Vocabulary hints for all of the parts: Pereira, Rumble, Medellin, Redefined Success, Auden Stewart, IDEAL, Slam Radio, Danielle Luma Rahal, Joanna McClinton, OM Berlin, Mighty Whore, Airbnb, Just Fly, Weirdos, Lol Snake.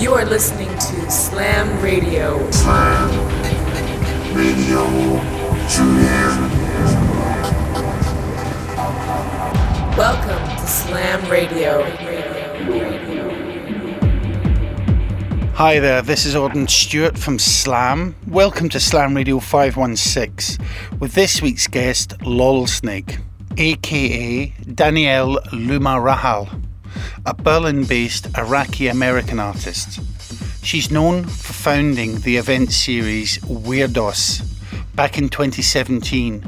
You are listening to Slam Radio. Slam Radio. Welcome to Slam Radio. Hi there, this is Auden Stewart from Slam. Welcome to Slam Radio 516 with this week's guest, Lol Snake, aka Danielle Luma Rahal, a Berlin-based Iraqi-American artist. She's known for founding the event series Weirdos back in 2017,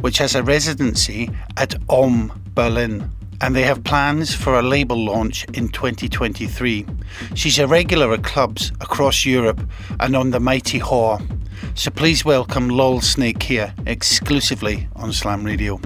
which has a residency at OM Berlin, and they have plans for a label launch in 2023. She's a regular at clubs across Europe and on the Mighty Whore. So please welcome Lol Snake here exclusively on Slam Radio.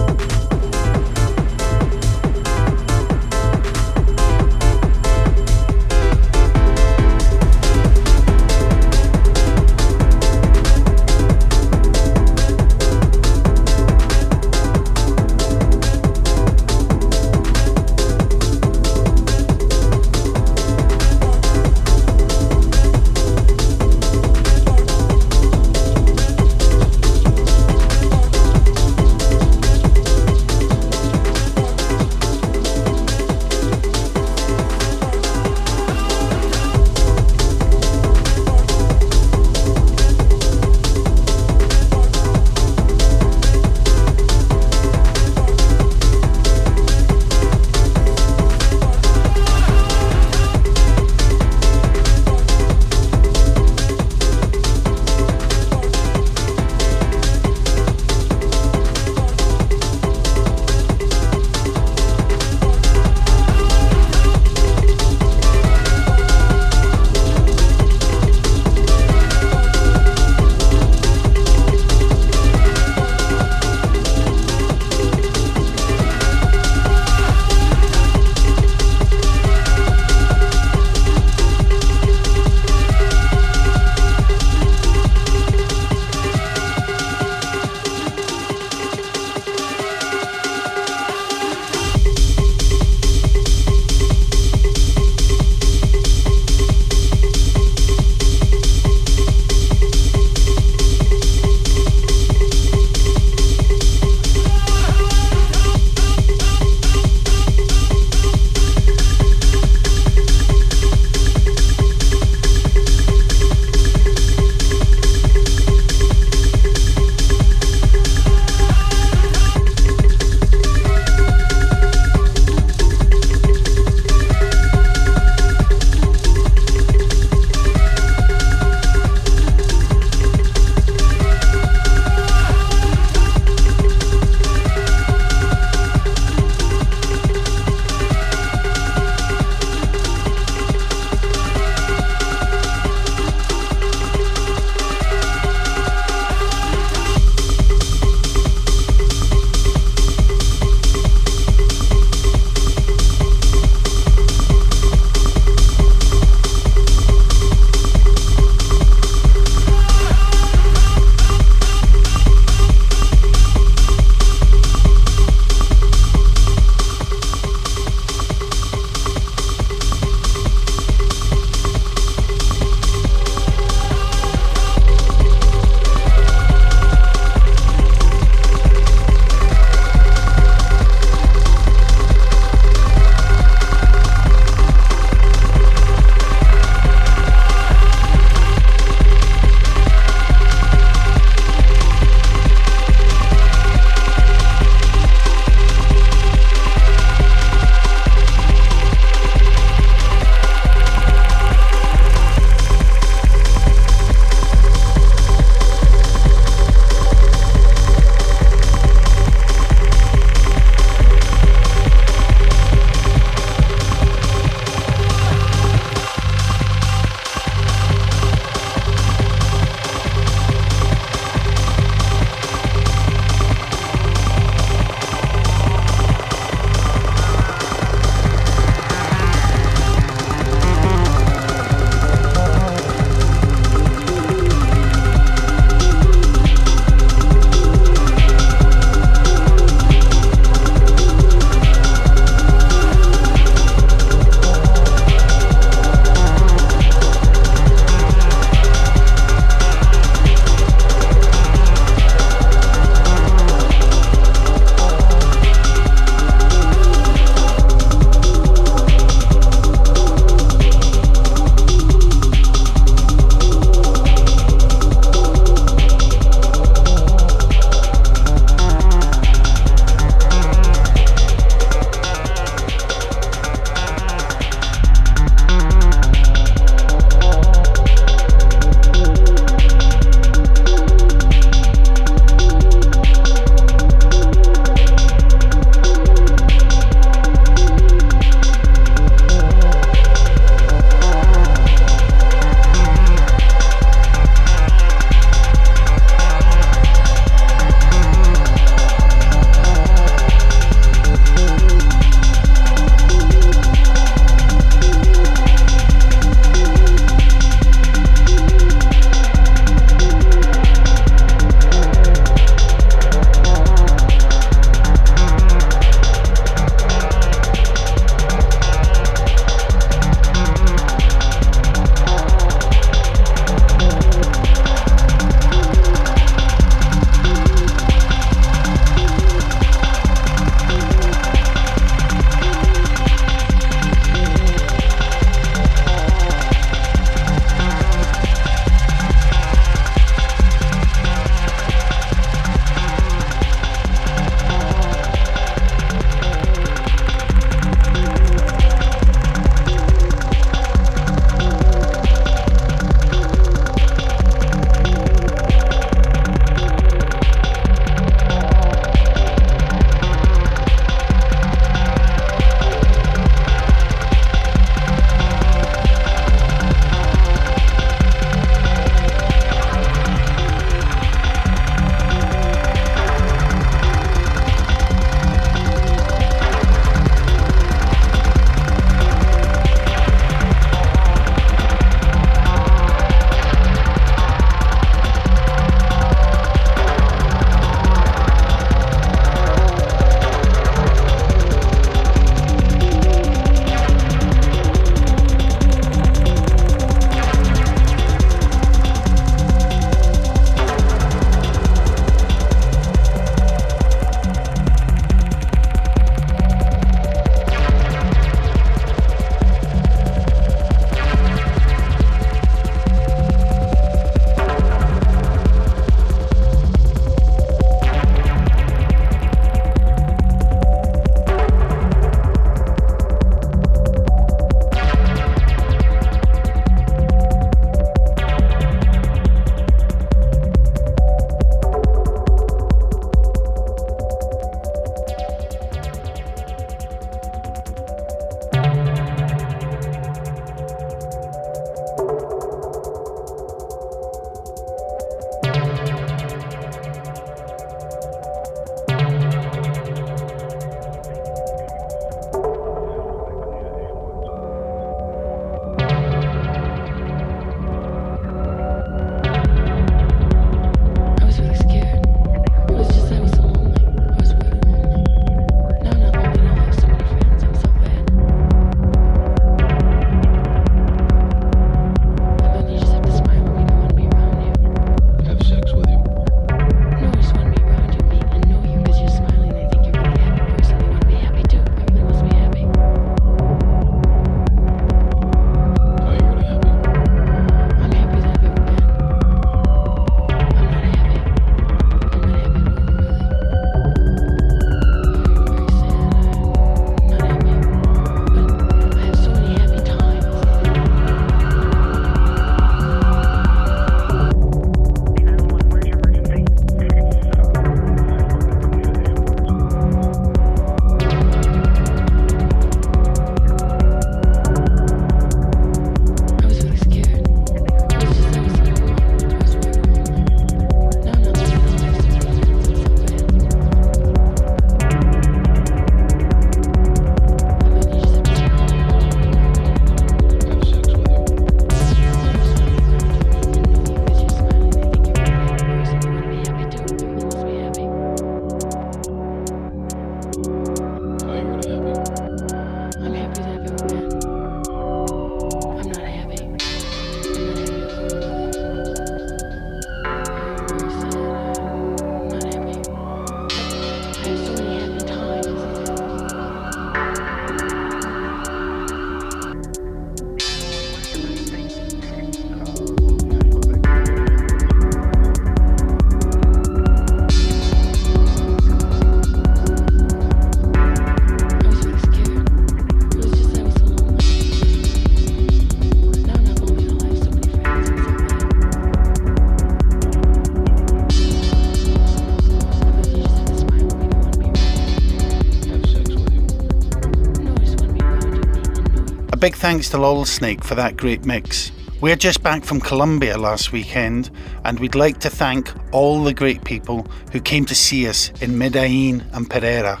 big thanks to Lol Snake for that great mix. We're just back from Colombia last weekend, and we'd like to thank all the great people who came to see us in Medellin and Pereira,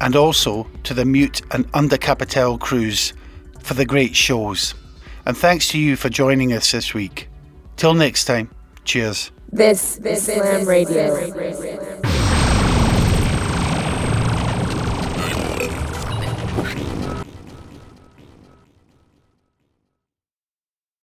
and also to the Mute and Undercapital crews for the great shows. And thanks to you for joining us this week. Till next time, cheers. This is Slam Radio.